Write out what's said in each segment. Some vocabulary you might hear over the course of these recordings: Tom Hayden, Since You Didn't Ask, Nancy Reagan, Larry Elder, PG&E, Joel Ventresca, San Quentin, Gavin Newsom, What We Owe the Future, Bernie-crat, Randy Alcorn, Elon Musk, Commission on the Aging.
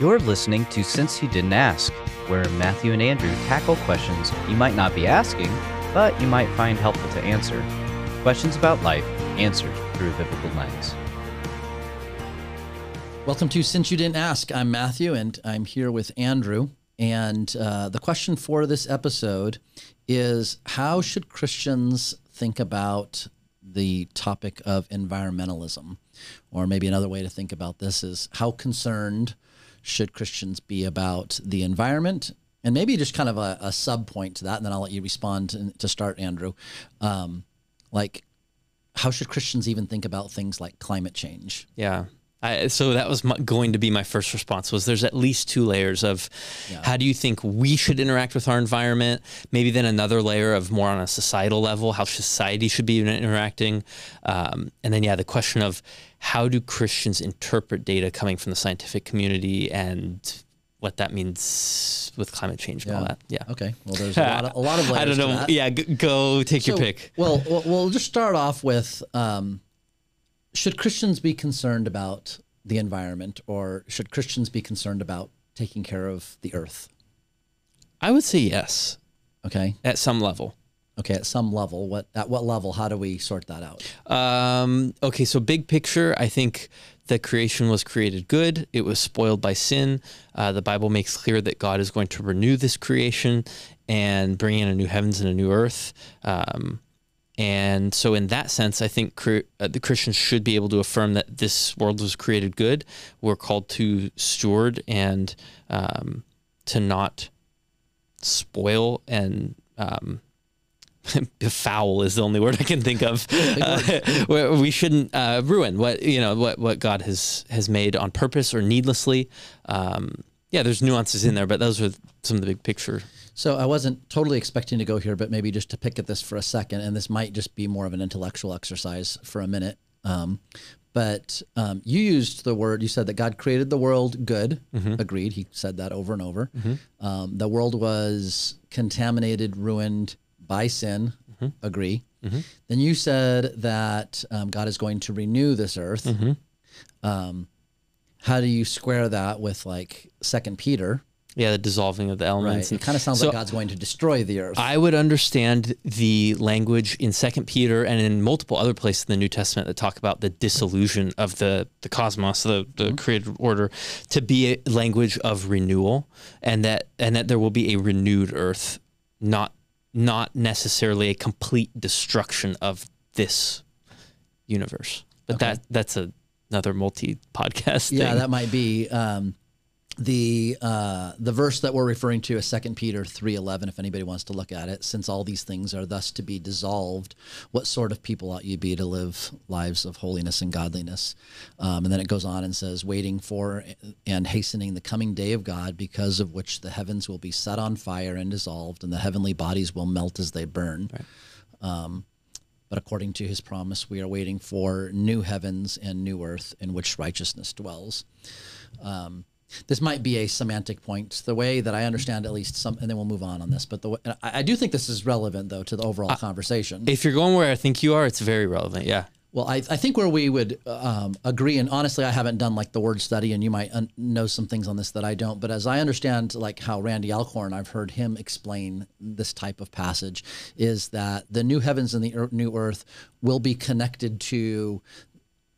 You're listening to Since You Didn't Ask, where Matthew and Andrew tackle questions you might not be asking, but you might find helpful to answer. Questions about life answered through a biblical lens. Welcome to Since You Didn't Ask. I'm Matthew, and I'm here with Andrew. And the question for this episode is, how should Christians think about the topic of environmentalism? Or maybe another way to think about this is, how concerned should Christians be about the environment? And maybe just kind of a sub point to that, and then I'll let you respond to start, Andrew. Like, how should Christians even think about things like climate change? Yeah. So that was going to be my first response, was there's at least two layers of how do you think we should interact with our environment? Maybe then another layer of more on a societal level, how society should be interacting. And then, the question of how do Christians interpret data coming from the scientific community and what that means with climate change and all that. Yeah. Okay. Well, there's a lot of layers. I don't know. Yeah. Go take your pick. Well, we'll just start off with, should Christians be concerned about the environment, or should Christians be concerned about taking care of the earth? I would say yes. Okay. At some level. Okay. At some level. At what level? How do we sort that out? Okay. So big picture, I think that creation was created good. It was spoiled by sin. The Bible makes clear that God is going to renew this creation and bring in a new heavens and a new earth. And so in that sense, I think the Christians should be able to affirm that this world was created good. We're called to steward and to not spoil and befoul is the only word I can think of. We shouldn't ruin what God has made on purpose or needlessly. There's nuances in there, but those are some of the big picture. So I wasn't totally expecting to go here, but maybe just to pick at this for a second, and this might just be more of an intellectual exercise for a minute. But you used the word, you said that God created the world good. Mm-hmm. Agreed. He said that over and over. Mm-hmm. The world was contaminated, ruined by sin. Mm-hmm. Agree. Mm-hmm. Then you said that God is going to renew this earth. Mm-hmm. How do you square that with like 2 Peter? Yeah, the dissolving of the elements. Right. It kind of sounds like God's going to destroy the earth. I would understand the language in 2 Peter and in multiple other places in the New Testament that talk about the dissolution of the cosmos, the mm-hmm. created order, to be a language of renewal, and that there will be a renewed earth, not necessarily a complete destruction of this universe. But okay. that's another multi-podcast thing. Yeah, that might be. The verse that we're referring to is 2 Peter 3:11, if anybody wants to look at it. Since all these things are thus to be dissolved, what sort of people ought you be to live lives of holiness and godliness? And then it goes on and says, waiting for and hastening the coming day of God, because of which the heavens will be set on fire and dissolved, and the heavenly bodies will melt as they burn. Right. But according to his promise, we are waiting for new heavens and new earth in which righteousness dwells. This might be a semantic point, the way that I understand at least some, and then we'll move on this. But I do think this is relevant, though, to the overall conversation. If you're going where I think you are, it's very relevant, yeah. Well, I think where we would agree, and honestly, I haven't done like the word study, and you might know some things on this that I don't, but as I understand like how Randy Alcorn, I've heard him explain this type of passage, is that the new heavens and the new earth will be connected to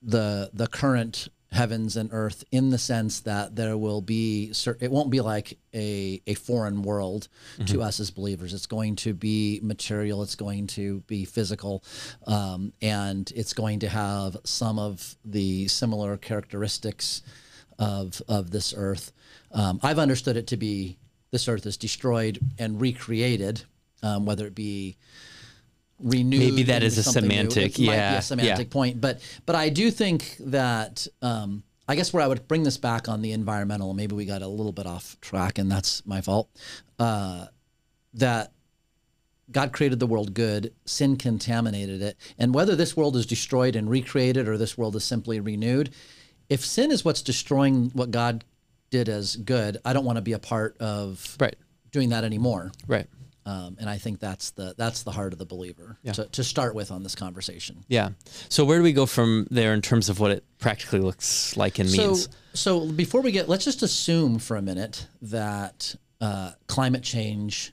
the current heavens and earth, in the sense that there will be, it won't be like a foreign world mm-hmm. to us as believers. It's going to be material. It's going to be physical. And it's going to have some of the similar characteristics of this earth. I've understood it to be, this earth is destroyed and recreated, whether it be renewed. Maybe that is a semantic, point, but I do think that I guess where I would bring this back on the environmental, maybe we got a little bit off track, and that's my fault. That God created the world good, sin contaminated it, and whether this world is destroyed and recreated or this world is simply renewed, if sin is what's destroying what God did as good, I don't want to be a part of doing that anymore. Right. And I think that's the heart of the believer to start with on this conversation. Yeah. So where do we go from there in terms of what it practically looks like and means? So before we get, let's just assume for a minute that climate change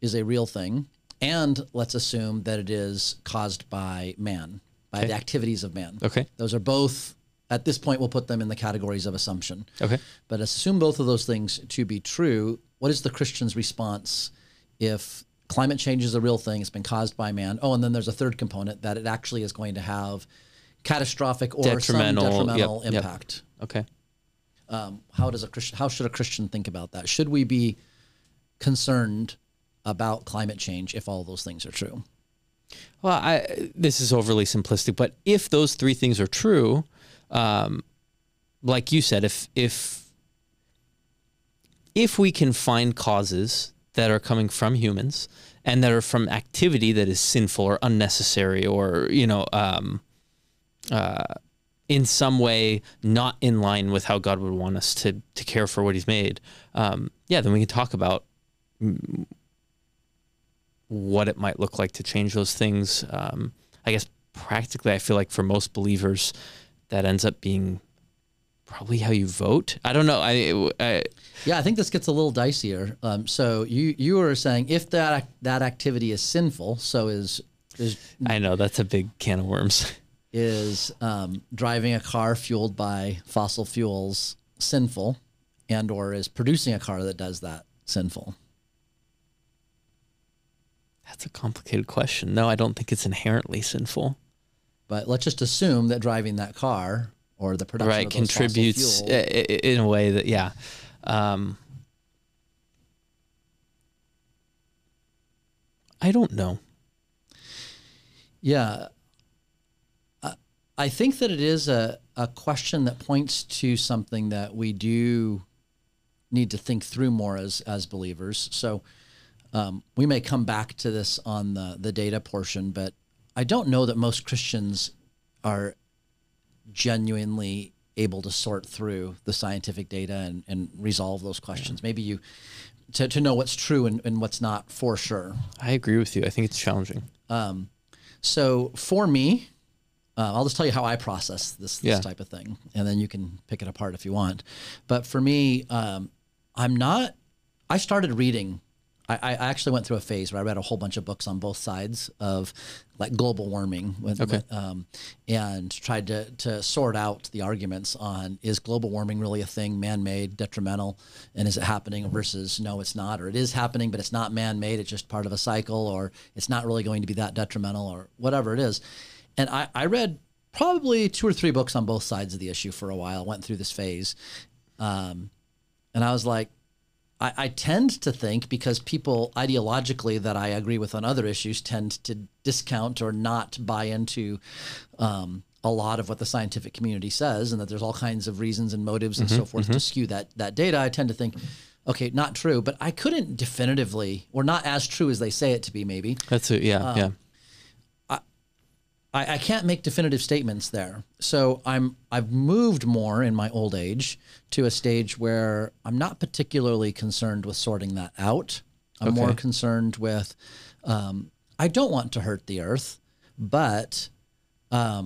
is a real thing. And let's assume that it is caused by man, by the activities of man. Okay. Those are both, at this point, we'll put them in the categories of assumption. Okay. But assume both of those things to be true. What is the Christian's response if climate change is a real thing, it's been caused by man? Oh, and then there's a third component, that it actually is going to have catastrophic or some detrimental impact. Yep. Okay. How should a Christian think about that? Should we be concerned about climate change if all those things are true? Well, this is overly simplistic, but if those three things are true, like you said, if we can find causes that are coming from humans and that are from activity that is sinful or unnecessary or, in some way not in line with how God would want us to care for what he's made, then we can talk about what it might look like to change those things. I guess practically, I feel like for most believers, that ends up being probably how you vote. I don't know. I think this gets a little dicier. So you were saying if that activity is sinful, so is I know that's a big can of worms. Is driving a car fueled by fossil fuels sinful, and or is producing a car that does that sinful? That's a complicated question. No, I don't think it's inherently sinful. But let's just assume that driving that car or the production of those contributes fossil fuels, in a way that, yeah. I don't know. Yeah. I think that it is a question that points to something that we do need to think through more as believers. So we may come back to this on the data portion, but I don't know that most Christians are genuinely able to sort through the scientific data and resolve those questions. Maybe to know what's true and what's not for sure. I agree with you. I think it's challenging. So for me, I'll just tell you how I process this type of thing, and then you can pick it apart if you want. But for me, I started reading. I actually went through a phase where I read a whole bunch of books on both sides of like global warming and tried to sort out the arguments on, is global warming really a thing, man-made, detrimental, and is it happening versus no, it's not, or it is happening, but it's not man-made, it's just part of a cycle, or it's not really going to be that detrimental, or whatever it is. And I read probably 2 or 3 books on both sides of the issue for a while, went through this phase. And I was like, I tend to think, because people ideologically that I agree with on other issues tend to discount or not buy into a lot of what the scientific community says, and that there's all kinds of reasons and motives and so forth to skew that data. I tend to think, okay, not true, but I couldn't definitively, or not as true as they say it to be, maybe. That's it, yeah, yeah. I can't make definitive statements there. So I've moved more in my old age to a stage where I'm not particularly concerned with sorting that out. I'm more concerned with, I don't want to hurt the earth, but I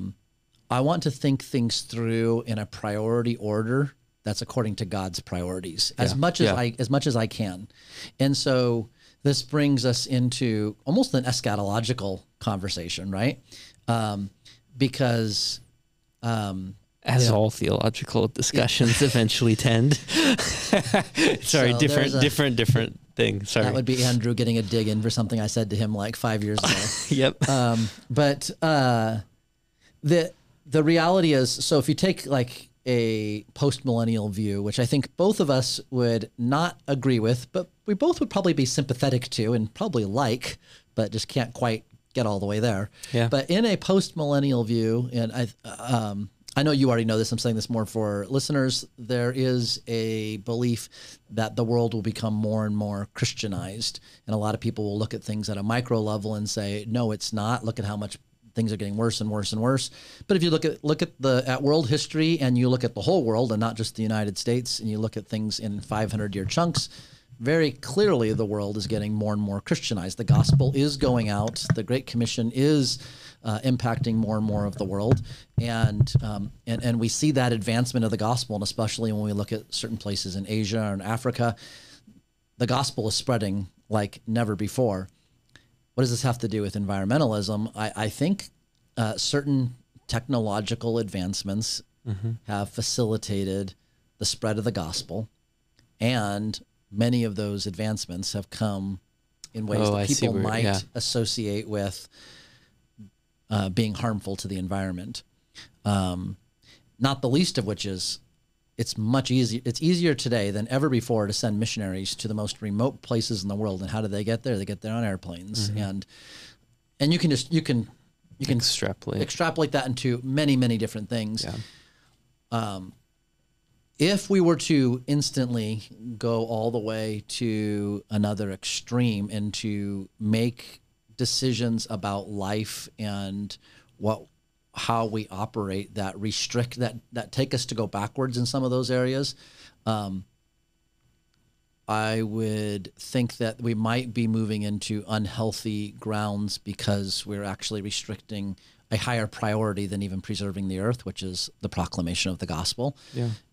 want to think things through in a priority order that's according to God's priorities as much as I can. And so this brings us into almost an eschatological conversation, right? Because all theological discussions eventually tend. Sorry, so different thing. Sorry, that would be Andrew getting a dig in for something I said to him like 5 years ago. Yep. But the reality is, so if you take like a post-millennial view, which I think both of us would not agree with, but we both would probably be sympathetic to and probably like, but just can't quite get all the way there. Yeah. But in a post-millennial view, and I know you already know this, I'm saying this more for listeners, there is a belief that the world will become more and more Christianized. And a lot of people will look at things at a micro level and say, no, it's not. Look at how much things are getting worse and worse and worse. But if you look at world history and you look at the whole world and not just the United States, and you look at things in 500-year chunks, very clearly the world is getting more and more Christianized. The gospel is going out. The Great Commission is impacting more and more of the world. And we see that advancement of the gospel, and especially when we look at certain places in Asia and Africa, the gospel is spreading like never before. What does this have to do with environmentalism? I think certain technological advancements have facilitated the spread of the gospel, and many of those advancements have come in ways that people might associate with being harmful to the environment. Not the least of which is it's much easier. It's easier today than ever before to send missionaries to the most remote places in the world. And how do they get there? They get there on airplanes, and you can just you can extrapolate that into many different things. If we were to instantly go all the way to another extreme and to make decisions about life and how we operate that restrict, that take us to go backwards in some of those areas, I would think that we might be moving into unhealthy grounds because we're actually restricting a higher priority than even preserving the earth, which is the proclamation of the gospel.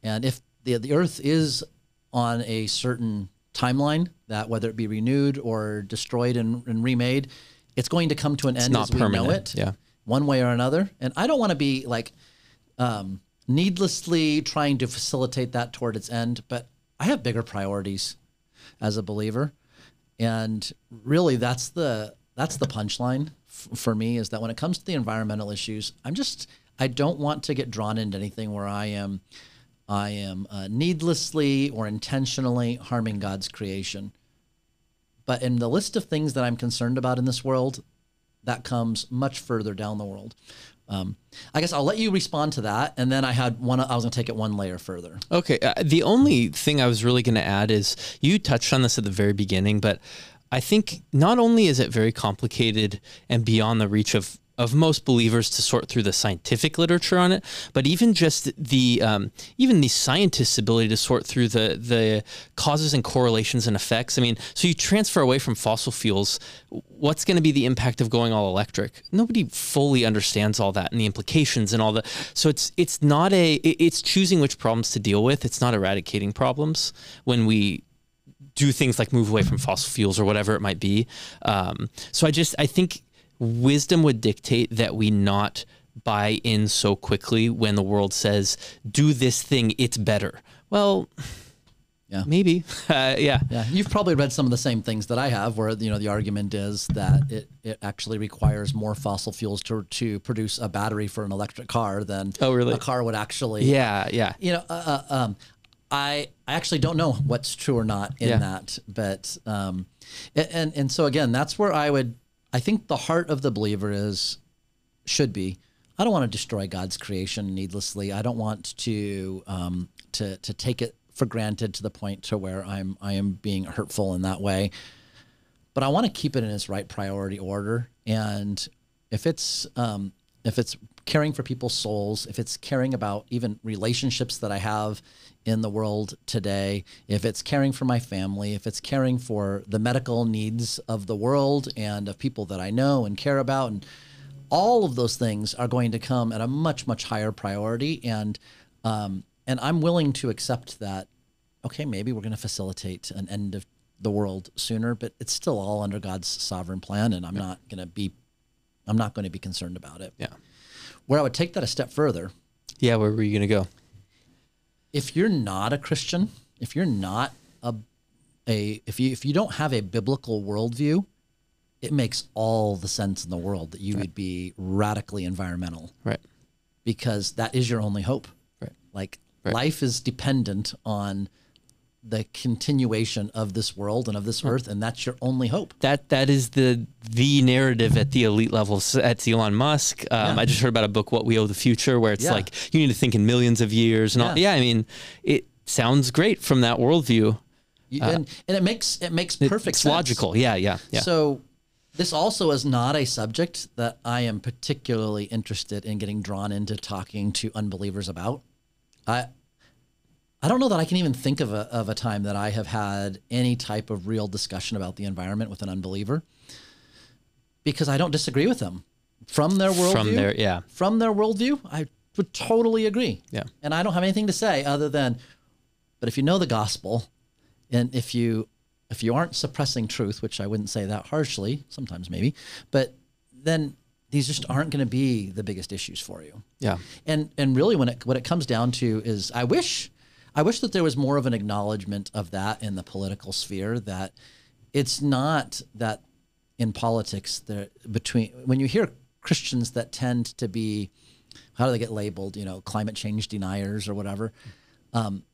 And if the earth is on a certain timeline, that whether it be renewed or destroyed and remade, it's going to come to an end as we know it, one way or another. And I don't want to be like needlessly trying to facilitate that toward its end, but I have bigger priorities as a believer. And really that's the punchline for me, is that when it comes to the environmental issues, I don't want to get drawn into anything where I am needlessly or intentionally harming God's creation. But in the list of things that I'm concerned about in this world, that comes much further down the world. I guess I'll let you respond to that, and then I was going to take it one layer further. Okay. The only thing I was really going to add is you touched on this at the very beginning, but I think not only is it very complicated and beyond the reach of most believers to sort through the scientific literature on it, but even just the scientists' ability to sort through the causes and correlations and effects. I mean, so you transfer away from fossil fuels, what's going to be the impact of going all electric? Nobody fully understands all that and the implications and all that. So it's choosing which problems to deal with. It's not eradicating problems when we do things like move away from fossil fuels or whatever it might be. So I think wisdom would dictate that we not buy in so quickly when the world says, do this thing, it's better. Well, yeah, maybe. Yeah. You've probably read some of the same things that I have, where, you know, the argument is that it actually requires more fossil fuels to produce a battery for an electric car than a car would actually. Yeah. You know, I actually don't know what's true or not in that, but and so again, that's where I think the heart of the believer should be, I don't want to destroy God's creation needlessly. I don't want to take it for granted to the point to where I am being hurtful in that way, but I want to keep it in its right priority order. And if it's caring for people's souls, if it's caring about even relationships that I have in the world today, if it's caring for my family, if it's caring for the medical needs of the world and of people that I know and care about, and all of those things are going to come at a much higher priority. And I'm willing to accept that, okay, maybe we're going to facilitate an end of the world sooner, but it's still all under God's sovereign plan, and I'm not going to be concerned about it. Yeah. Where I would take that a step further. Yeah, where were you going to go? If you're not a Christian, if you're not if you don't have a biblical worldview, it makes all the sense in the world that you would be radically environmental, right? Because that is your only hope, right? Like life is dependent on the continuation of this world and of this earth, and that's your only hope. That is the narrative at the elite levels. At Elon Musk, I just heard about a book, What We Owe the Future, where it's like you need to think in millions of years and all. Yeah, I mean, it sounds great from that worldview, and it makes perfect sense. It's logical. Yeah. So this also is not a subject that I am particularly interested in getting drawn into talking to unbelievers about. I I don't know that I can even think of a time that I have had any type of real discussion about the environment with an unbeliever, because I don't disagree with them from their worldview. From their worldview, I would totally agree. Yeah. And I don't have anything to say other than, but if you know the gospel, and if you aren't suppressing truth, which I wouldn't say that harshly, sometimes maybe, but then these just aren't going to be the biggest issues for you. Yeah. And really what it comes down to is I wish that there was more of an acknowledgement of that in the political sphere, that it's not that in politics there when you hear Christians that tend to be, how do they get labeled, climate change deniers or whatever.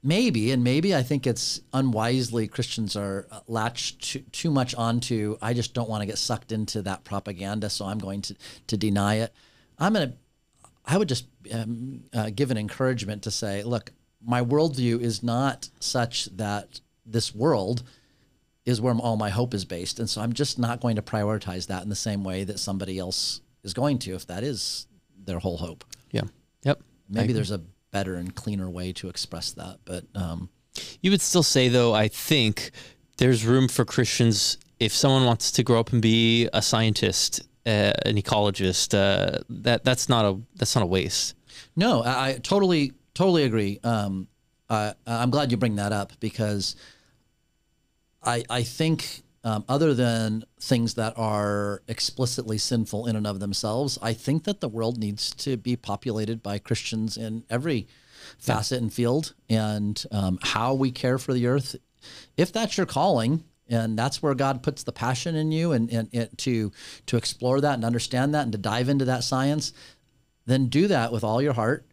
Maybe I think it's unwisely Christians are latched too much onto, I just don't want to get sucked into that propaganda, so I'm going to deny it. I would just give an encouragement to say, look, my worldview is not such that this world is where all my hope is based, and so I'm just not going to prioritize that in the same way that somebody else is going to, if that is their whole hope. Yeah. Yep. Maybe there's a better and cleaner way to express that. But you would still say, though, I think there's room for Christians, if someone wants to grow up and be a scientist, an ecologist, that's not a waste. No, I totally agree. I'm glad you bring that up, because I think other than things that are explicitly sinful in and of themselves, I think that the world needs to be populated by Christians in every facet and field, and how we care for the earth. If that's your calling and that's where God puts the passion in you, and to explore that and understand that and to dive into that science, then do that with all your heart.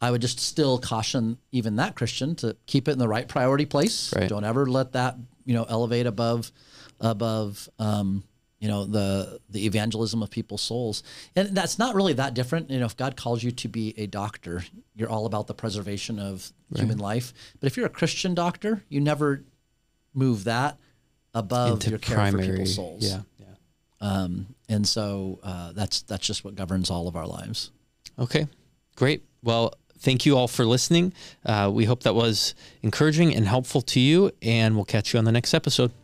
I would just still caution even that Christian to keep it in the right priority place. Right. Don't ever let that elevate above the evangelism of people's souls. And that's not really that different. If God calls you to be a doctor, you're all about the preservation of human life. But if you're a Christian doctor, you never move that above your care for people's souls. Yeah. Yeah. And so that's just what governs all of our lives. Okay, great. Well, thank you all for listening. We hope that was encouraging and helpful to you, and we'll catch you on the next episode.